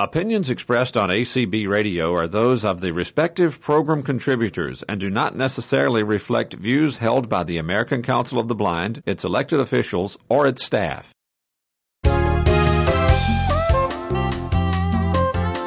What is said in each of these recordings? Opinions expressed on ACB Radio are those of the respective program contributors and do not necessarily reflect views held by the American Council of the Blind, its elected officials, or its staff.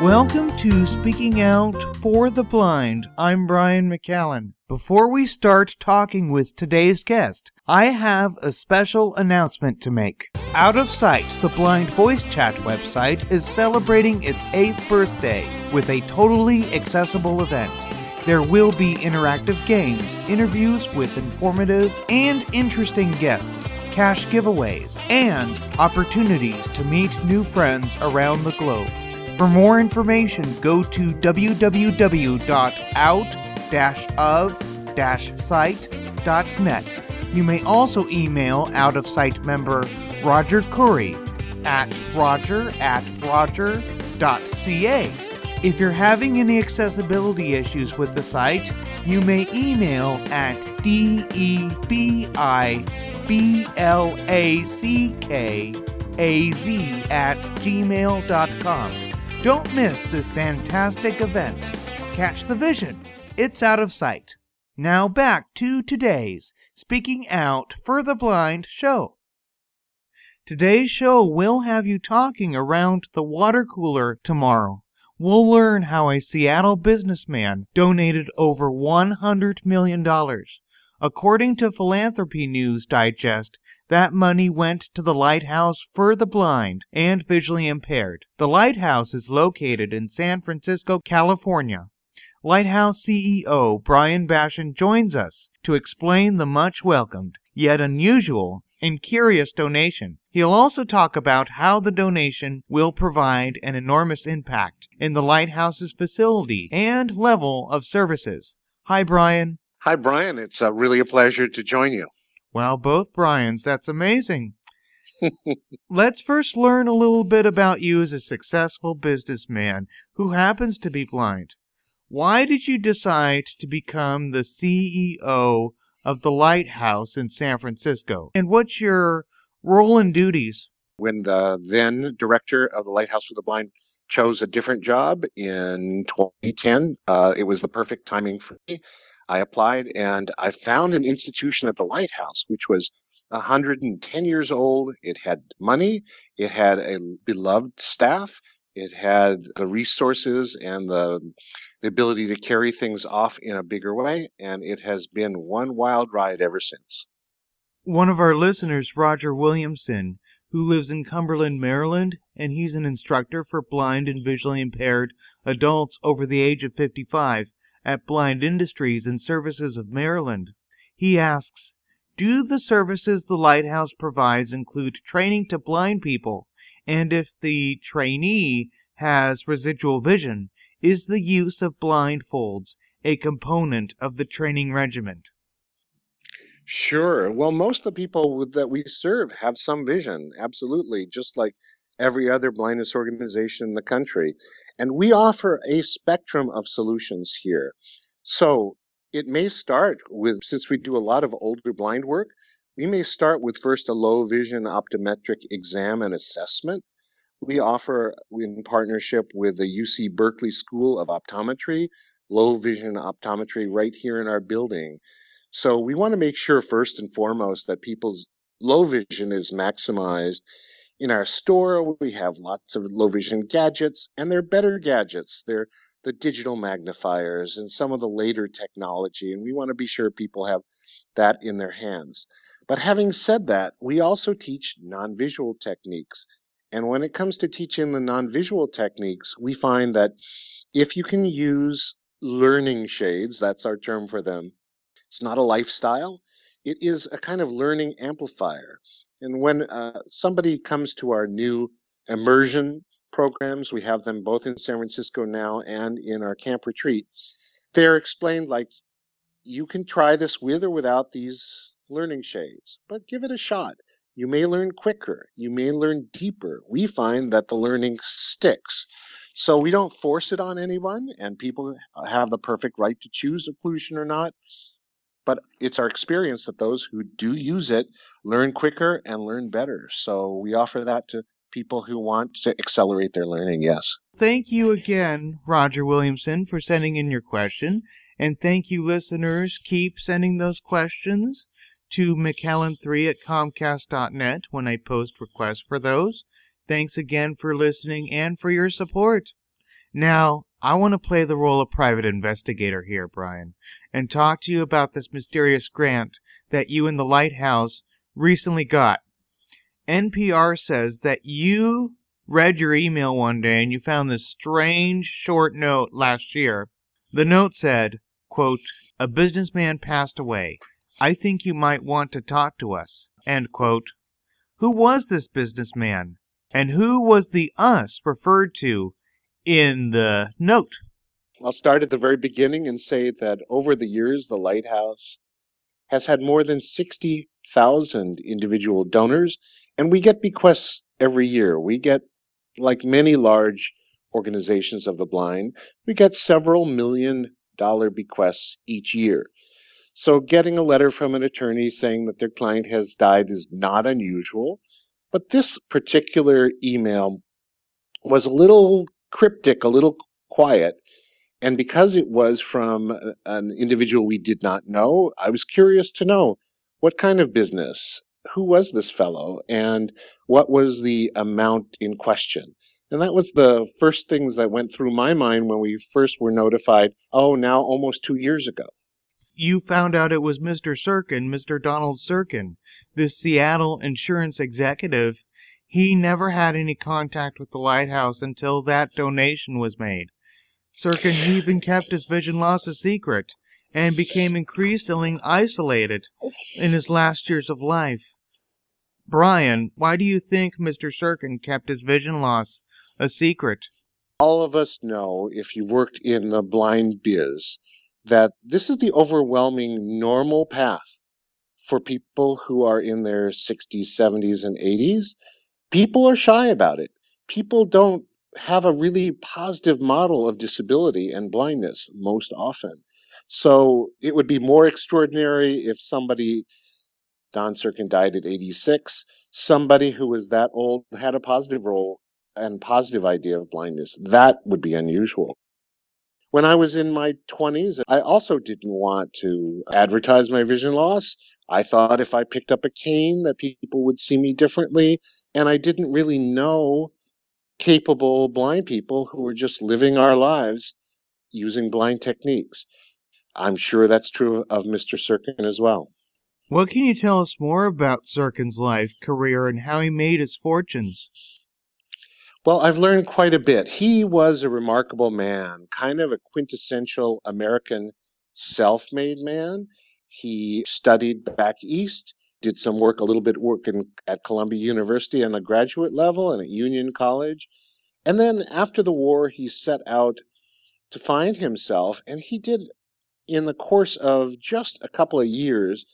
Welcome to Speaking Out for the Blind. I'm Brian McCallan. Before we start talking with today's guest, I have a special announcement to make. Out of Sight, the Blind Voice Chat website, is celebrating its 8th birthday with a totally accessible event. There will be interactive games, interviews with informative and interesting guests, cash giveaways, and opportunities to meet new friends around the globe. For more information, go to www.out-of-sight.net. You may also email Out of Sight member Roger Curry at roger@roger.ca. If you're having any accessibility issues with the site, you may email at debiblackaaz@gmail.com. Don't miss this fantastic event. Catch the vision. It's Out of Sight. Now back to today's Speaking Out for the Blind show. Today's show will have you talking around the water cooler tomorrow. We'll learn how a Seattle businessman donated over $100 million. According to Philanthropy News Digest, that money went to the Lighthouse for the Blind and Visually Impaired. The Lighthouse is located in San Francisco, California. Lighthouse CEO Brian Bashin joins us to explain the much-welcomed, yet unusual, and curious donation. He'll also talk about how the donation will provide an enormous impact in the Lighthouse's facility and level of services. Hi, Brian. Hi, Brian. It's really a pleasure to join you. Well, both Brians. That's amazing. Let's first learn a little bit about you as a successful businessman who happens to be blind. Why did you decide to become the CEO of the Lighthouse in San Francisco? And what's your role and duties? When the then director of the Lighthouse for the Blind chose a different job in 2010, it was the perfect timing for me. I applied and I found an institution at the Lighthouse, which was 110 years old. It had money. It had a beloved staff. It had the resources and the ability to carry things off in a bigger way, and it has been one wild ride ever since. One of our listeners, Roger Williamson, who lives in Cumberland, Maryland, and he's an instructor for blind and visually impaired adults over the age of 55 at Blind Industries and Services of Maryland. He asks, do the services the Lighthouse provides include training to blind people? And if the trainee has residual vision, is the use of blindfolds a component of the training regimen? Sure. Well, most of the people that we serve have some vision, absolutely, just like every other blindness organization in the country. And we offer a spectrum of solutions here. So it may start with, since we do a lot of older blind work, we may start with first a low vision optometric exam and assessment. We offer, in partnership with the UC Berkeley School of Optometry, low vision optometry right here in our building. So we want to make sure first and foremost that people's low vision is maximized. In our store, we have lots of low vision gadgets, and they're better gadgets. They're the digital magnifiers and some of the later technology, and we want to be sure people have that in their hands. But having said that, we also teach non-visual techniques. And when it comes to teaching the non-visual techniques, we find that if you can use learning shades, that's our term for them, it's not a lifestyle, it is a kind of learning amplifier. And when somebody comes to our new immersion programs, we have them both in San Francisco now and in our camp retreat, they're explained like, you can try this with or without these learning shades, but give it a shot. You may learn quicker. You may learn deeper. We find that the learning sticks. So we don't force it on anyone, and people have the perfect right to choose occlusion or not. But it's our experience that those who do use it learn quicker and learn better. So we offer that to people who want to accelerate their learning, yes. Thank you again, Roger Williamson, for sending in your question. And thank you, listeners. Keep sending those questions to McCallan3@comcast.net when I post requests for those. Thanks again for listening and for your support. Now, I want to play the role of private investigator here, Brian, and talk to you about this mysterious grant that you and the Lighthouse recently got. NPR says that you read your email one day and you found this strange short note last year. The note said, quote, "A businessman passed away. I think you might want to talk to us," end quote. Who was this businessman? And who was the us referred to in the note? I'll start at the very beginning and say that over the years, the Lighthouse has had more than 60,000 individual donors, and we get bequests every year. We get, like many large organizations of the blind, we get several million-dollar bequests each year. So getting a letter from an attorney saying that their client has died is not unusual. But this particular email was a little cryptic, a little quiet. And because it was from an individual we did not know, I was curious to know what kind of business, who was this fellow, and what was the amount in question. And that was the first things that went through my mind when we first were notified, now almost 2 years ago. You found out it was Mr. Sirkin, Mr. Donald Sirkin, this Seattle insurance executive. He never had any contact with the Lighthouse until that donation was made. Sirkin even kept his vision loss a secret and became increasingly isolated in his last years of life. Brian, why do you think Mr. Sirkin kept his vision loss a secret? All of us know, if you worked in the blind biz, that this is the overwhelming normal path for people who are in their 60s, 70s, and 80s. People are shy about it. People don't have a really positive model of disability and blindness most often. So it would be more extraordinary if somebody, Don Sirkin died at 86, somebody who was that old had a positive role and positive idea of blindness. That would be unusual. When I was in my 20s, I also didn't want to advertise my vision loss. I thought if I picked up a cane that people would see me differently, and I didn't really know capable blind people who were just living our lives using blind techniques. I'm sure that's true of Mr. Sirkin as well. What can you tell us more about Sirkin's life, career, and how he made his fortunes? Well, I've learned quite a bit. He was a remarkable man, kind of a quintessential American self-made man. He studied back east, did some work, a little bit work at Columbia University on a graduate level and at Union College. And then after the war, he set out to find himself. And he did, in the course of just a couple of years,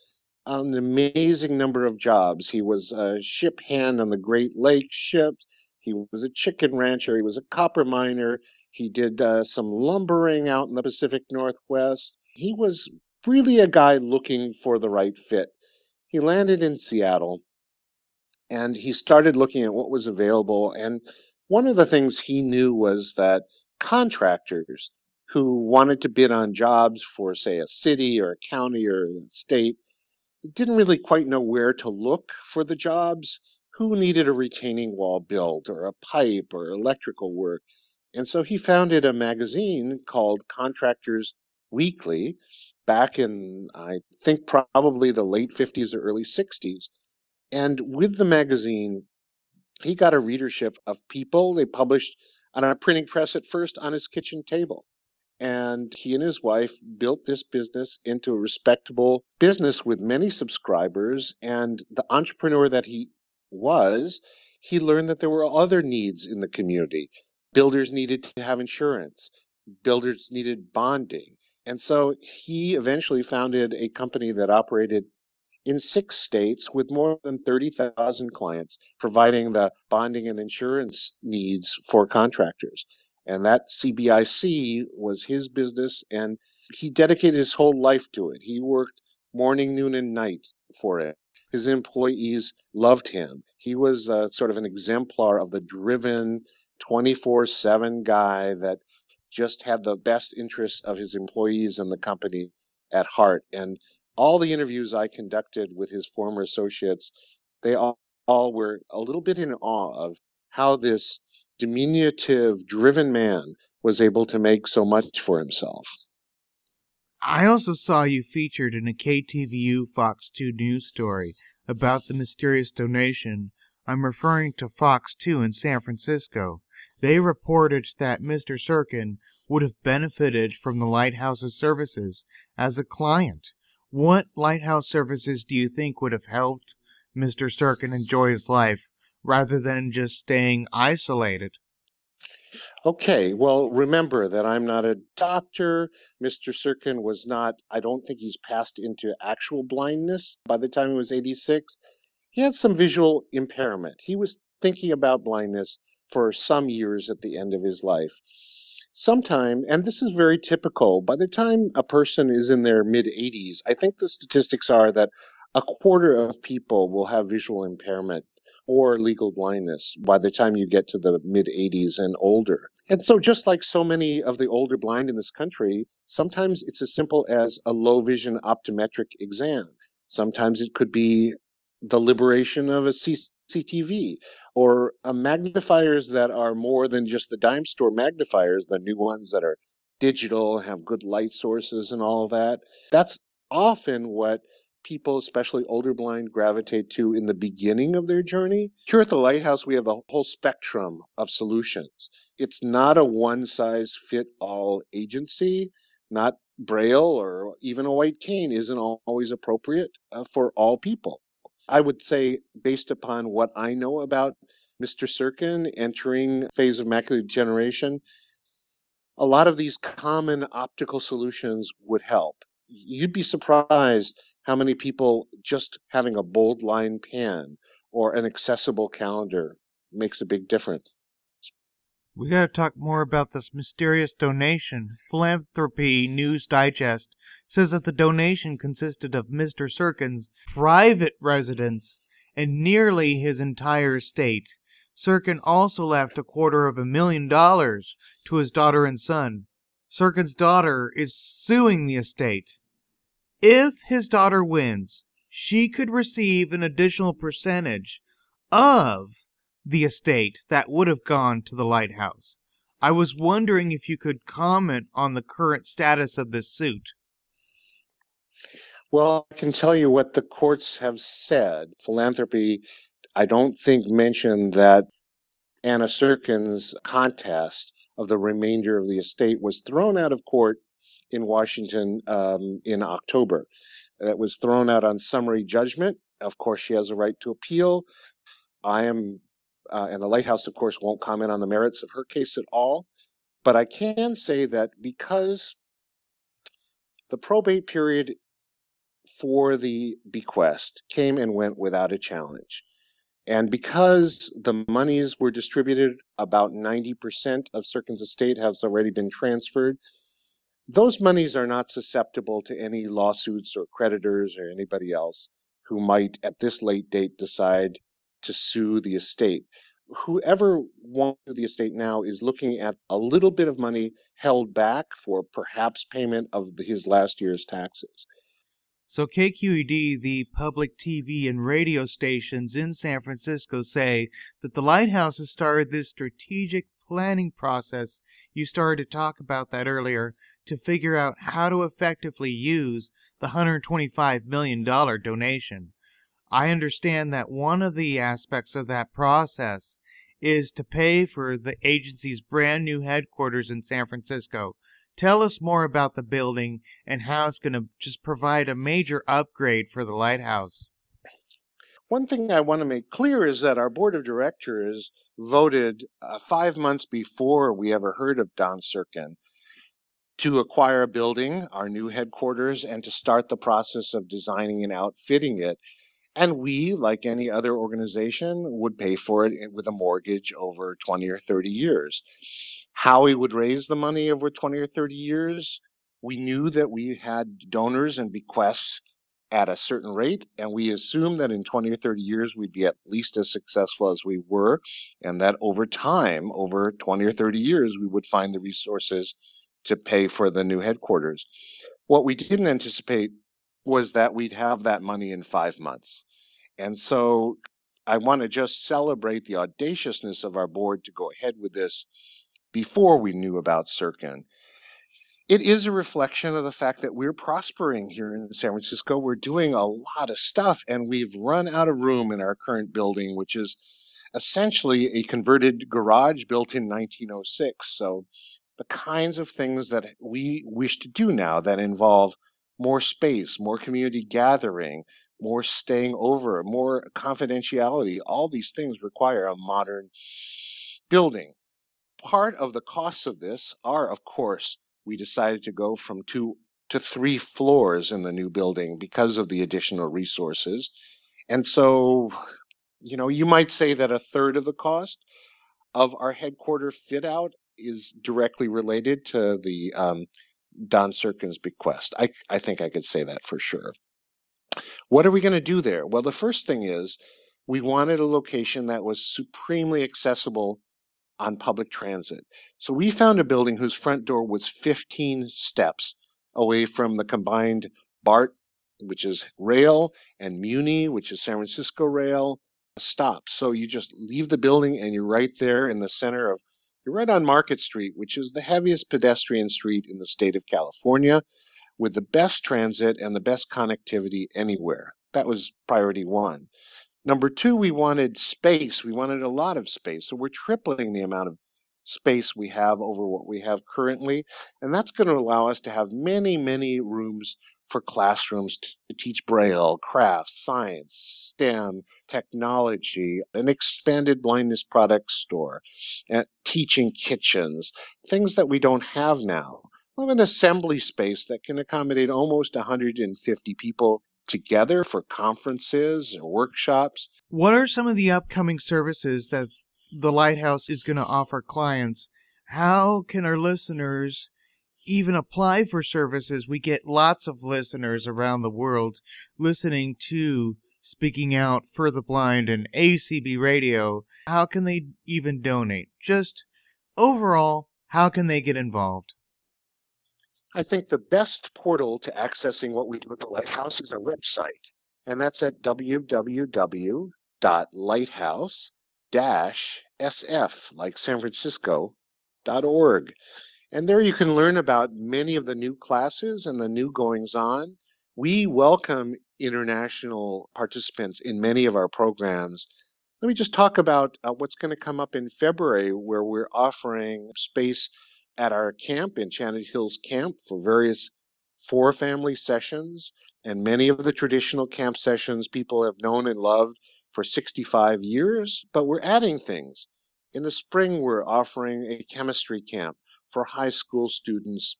an amazing number of jobs. He was a ship hand on the Great Lakes ships. He was a chicken rancher. He was a copper miner. He did some lumbering out in the Pacific Northwest. He was really a guy looking for the right fit. He landed in Seattle, and he started looking at what was available. And one of the things he knew was that contractors who wanted to bid on jobs for, say, a city or a county or a state didn't really quite know where to look for the jobs. Who needed a retaining wall built or a pipe or electrical work? And so he founded a magazine called Contractors Weekly back in, I think, probably the late 50s or early 60s. And with the magazine, he got a readership of people. They published on a printing press at first on his kitchen table. And he and his wife built this business into a respectable business with many subscribers. And the entrepreneur that he learned that there were other needs in the community. Builders needed to have insurance. Builders needed bonding. And so he eventually founded a company that operated in 6 states with more than 30,000 clients, providing the bonding and insurance needs for contractors. And that CBIC was his business, and he dedicated his whole life to it. He worked morning, noon, and night for it. His employees loved him. He was sort of an exemplar of the driven 24/7 guy that just had the best interests of his employees and the company at heart. And all the interviews I conducted with his former associates, they all were a little bit in awe of how this diminutive, driven man was able to make so much for himself. I also saw you featured in a KTVU Fox 2 news story about the mysterious donation. I'm referring to Fox 2 in San Francisco. They reported that Mr. Sirkin would have benefited from the Lighthouse's services as a client. What Lighthouse services do you think would have helped Mr. Sirkin enjoy his life rather than just staying isolated? Okay, well, remember that I'm not a doctor. Mr. Sirkin was not, I don't think he's passed into actual blindness by the time he was 86. He had some visual impairment. He was thinking about blindness for some years at the end of his life. Sometime, and this is very typical, by the time a person is in their mid-80s, I think the statistics are that a quarter of people will have visual impairment or legal blindness by the time you get to the mid-80s and older. And so just like so many of the older blind in this country, sometimes it's as simple as a low vision optometric exam. Sometimes it could be the liberation of a CCTV or magnifiers that are more than just the dime store magnifiers, the new ones that are digital, have good light sources and all of that. That's often what people, especially older blind, gravitate to in the beginning of their journey. Here at the Lighthouse, we have a whole spectrum of solutions. It's not a one-size-fit-all agency. Not Braille or even a white cane isn't always appropriate for all people. I would say, based upon what I know about Mr. Sirkin entering phase of macular degeneration, a lot of these common optical solutions would help. You'd be surprised how many people just having a bold line pan or an accessible calendar makes a big difference. We got to talk more about this mysterious donation. Philanthropy News Digest says that the donation consisted of Mr. Sirkin's private residence and nearly his entire estate. Sirkin also left $250,000 to his daughter and son. Sirkin's daughter is suing the estate. If his daughter wins, she could receive an additional percentage of the estate that would have gone to the Lighthouse. I was wondering if you could comment on the current status of this suit. Well, I can tell you what the courts have said. Philanthropy, I don't think, mentioned that Anna Sirkin's contest of the remainder of the estate was thrown out of court in Washington in October. That was thrown out on summary judgment. Of course, she has a right to appeal. I am, and the Lighthouse, of course, won't comment on the merits of her case at all. But I can say that because the probate period for the bequest came and went without a challenge, and because the monies were distributed, about 90% of Sirkin's estate has already been transferred. Those monies are not susceptible to any lawsuits or creditors or anybody else who might, at this late date, decide to sue the estate. Whoever wants the estate now is looking at a little bit of money held back for perhaps payment of his last year's taxes. So KQED, the public TV and radio stations in San Francisco, say that the Lighthouse has started this strategic planning process. You started to talk about that earlier, to figure out how to effectively use the $125 million donation. I understand that one of the aspects of that process is to pay for the agency's brand new headquarters in San Francisco. Tell us more about the building and how it's going to just provide a major upgrade for the Lighthouse. One thing I want to make clear is that our board of directors voted 5 months before we ever heard of Don Sirkin to acquire a building, our new headquarters, and to start the process of designing and outfitting it. And we, like any other organization, would pay for it with a mortgage over 20 or 30 years. How we would raise the money over 20 or 30 years, we knew that we had donors and bequests at a certain rate, and we assume that in 20 or 30 years we'd be at least as successful as we were, and that over time, over 20 or 30 years, we would find the resources to pay for the new headquarters. What we didn't anticipate was that we'd have that money in 5 months. And so I want to just celebrate the audaciousness of our board to go ahead with this before we knew about Sirkin. It is a reflection of the fact that we're prospering here in San Francisco. We're doing a lot of stuff, and we've run out of room in our current building, which is essentially a converted garage built in 1906. So the kinds of things that we wish to do now that involve more space, more community gathering, more staying over, more confidentiality, all these things require a modern building. Part of the costs of this are, of course, we decided to go from 2 to 3 floors in the new building because of the additional resources. And so, you know, you might say that a third of the cost of our headquarter fit out is directly related to the Don Sirkin's bequest. I think I could say that for sure. What are we going to do there? Well, the first thing is we wanted a location that was supremely accessible on public transit. So we found a building whose front door was 15 steps away from the combined BART, which is rail, and Muni, which is San Francisco rail, stop. So you just leave the building and you're right there in the center of, you're right on Market Street, which is the heaviest pedestrian street in the state of California, with the best transit and the best connectivity anywhere. That was priority one. Number two, we wanted space. We wanted a lot of space. So we're tripling the amount of space we have over what we have currently. And that's going to allow us to have many, many rooms for classrooms to teach Braille, crafts, science, STEM, technology, an expanded blindness product store, teaching kitchens, things that we don't have now. We'll have an assembly space that can accommodate almost 150 people together for conferences and workshops. What are some of the upcoming services that the Lighthouse is going to offer clients? How can our listeners even apply for services? We get lots of listeners around the world listening to Speaking Out for the Blind and ACB Radio. How can they even donate? Just overall, how can they get involved? I think the best portal to accessing what we do at the Lighthouse is our website, and that's at www.lighthouse-sf, like San Francisco, .org. And there you can learn about many of the new classes and the new goings-on. We welcome international participants in many of our programs. Let me just talk about what's going to come up in February, where we're offering space at our camp, Enchanted Hills Camp, for various four-family sessions, and many of the traditional camp sessions people have known and loved for 65 years, but we're adding things. In the spring, we're offering a chemistry camp for high school students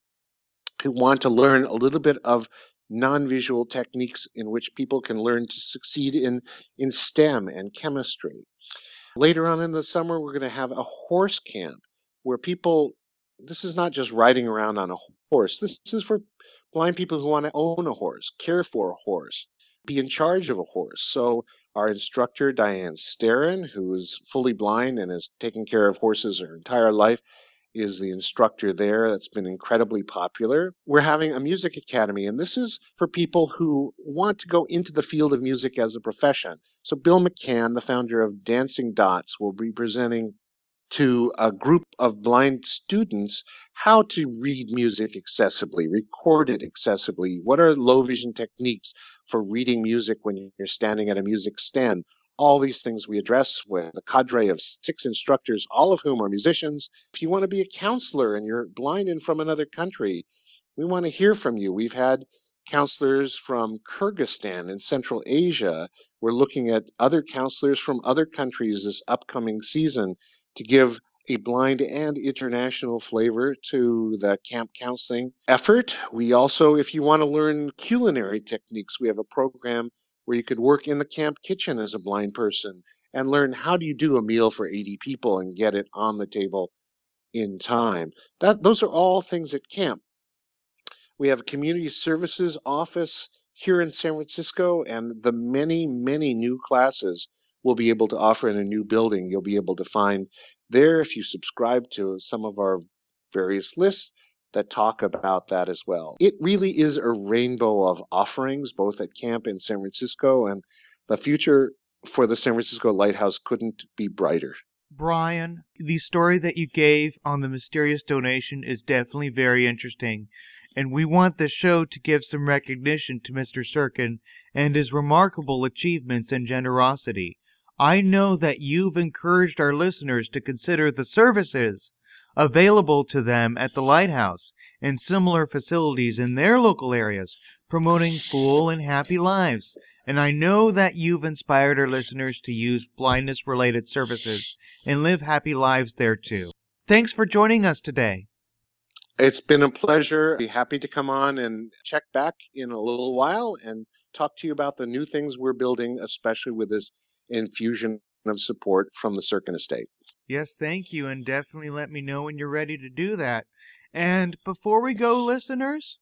who want to learn a little bit of non-visual techniques in which people can learn to succeed in STEM and chemistry. Later on in the summer, we're going to have a horse camp where people... This is not just riding around on a horse. This is for blind people who want to own a horse, care for a horse, be in charge of a horse. So our instructor, Diane Sterin, who is fully blind and has taken care of horses her entire life, is the instructor there. That's been incredibly popular. We're having a music academy, and this is for people who want to go into the field of music as a profession. So Bill McCann, the founder of Dancing Dots, will be presenting to a group of blind students how to read music accessibly, record it accessibly. What are low vision techniques for reading music when you're standing at a music stand? All these things we address with a cadre of 6 instructors, all of whom are musicians. If you want to be a counselor and you're blind and from another country, we want to hear from you. We've had counselors from Kyrgyzstan in Central Asia. We're looking at other counselors from other countries this upcoming season to give a blind and international flavor to the camp counseling effort. We also, if you want to learn culinary techniques, we have a program where you could work in the camp kitchen as a blind person and learn how do you do a meal for 80 people and get it on the table in time. Those are all things at camp. We have a community services office here in San Francisco, and the many, many new classes we'll be able to offer in a new building. You'll be able to find there, if you subscribe to some of our various lists that talk about that as well. It really is a rainbow of offerings, both at camp in San Francisco, and the future for the San Francisco Lighthouse couldn't be brighter. Brian, the story that you gave on the mysterious donation is definitely very interesting, and we want the show to give some recognition to Mr. Sirkin and his remarkable achievements and generosity. I know that you've encouraged our listeners to consider the services available to them at the Lighthouse and similar facilities in their local areas, promoting full and happy lives. And I know that you've inspired our listeners to use blindness-related services and live happy lives there too. Thanks for joining us today. It's been a pleasure. I'd be happy to come on and check back in a little while and talk to you about the new things we're building, especially with this infusion of support from the Sirkin Estate. Yes, thank you, and definitely let me know when you're ready to do that. And before we go, listeners,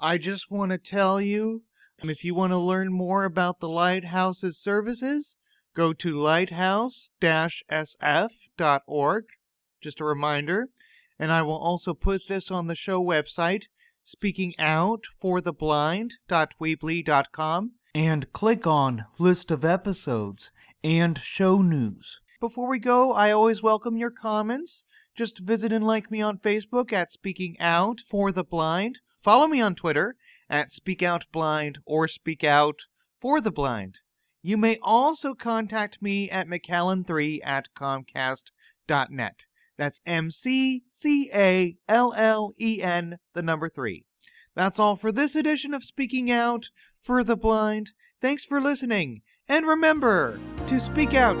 I just want to tell you, if you want to learn more about the Lighthouse's services, go to lighthouse-sf.org, just a reminder. And I will also put this on the show website, speakingoutfortheblind.weebly.com, and click on List of Episodes and Show News. Before we go, I always welcome your comments. Just visit and like me on Facebook at Speaking Out for the Blind. Follow me on Twitter at Speak Out Blind or Speak Out for the Blind. You may also contact me at McCallan3@comcast.net. That's MCCALLEN, 3. That's all for this edition of Speaking Out for the Blind. Thanks for listening, and remember to speak out.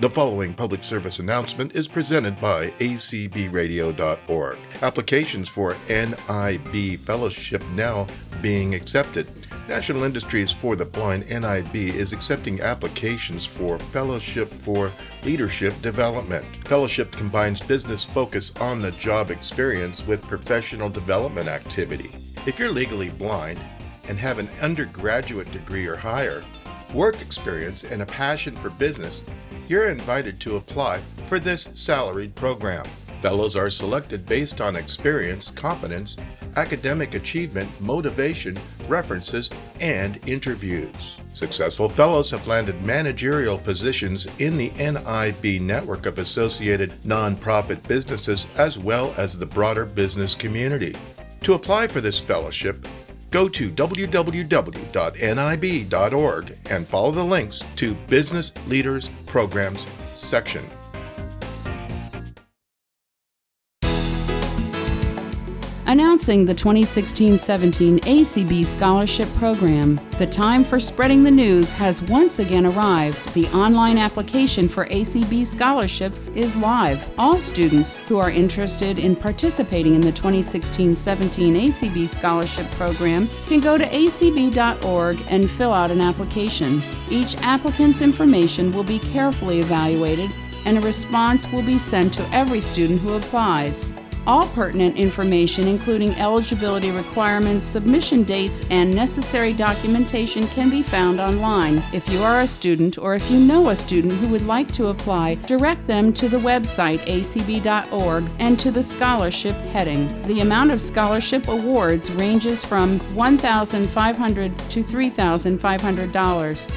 The following public service announcement is presented by acbradio.org. Applications for NIB fellowship now being accepted. National Industries for the Blind, NIB, is accepting applications for Fellowship for Leadership Development. Fellowship combines business focus on the job experience with professional development activity. If you're legally blind and have an undergraduate degree or higher, work experience, and a passion for business, you're invited to apply for this salaried program. Fellows are selected based on experience, competence, academic achievement, motivation, references, and interviews. Successful fellows have landed managerial positions in the NIB network of associated nonprofit businesses as well as the broader business community. To apply for this fellowship, go to www.nib.org and follow the links to Business Leaders Programs section. Announcing the 2016-17 ACB Scholarship Program, the time for spreading the news has once again arrived. The online application for ACB scholarships is live. All students who are interested in participating in the 2016-17 ACB Scholarship Program can go to acb.org and fill out an application. Each applicant's information will be carefully evaluated, and a response will be sent to every student who applies. All pertinent information, including eligibility requirements, submission dates, and necessary documentation can be found online. If you are a student or if you know a student who would like to apply, direct them to the website acb.org and to the scholarship heading. The amount of scholarship awards ranges from $1,500 to $3,500.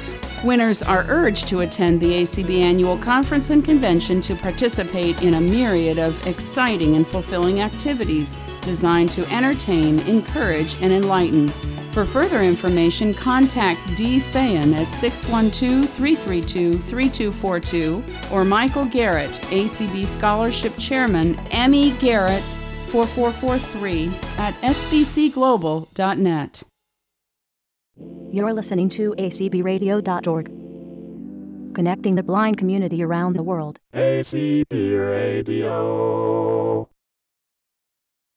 Winners are urged to attend the ACB Annual Conference and Convention to participate in a myriad of exciting and fulfilling activities designed to entertain, encourage, and enlighten. For further information, contact Dee Fayen at 612-332-3242 or Michael Garrett, ACB Scholarship Chairman, Emmy Garrett, 4443 at sbcglobal.net. You're listening to acbradio.org, connecting the blind community around the world. ACB Radio.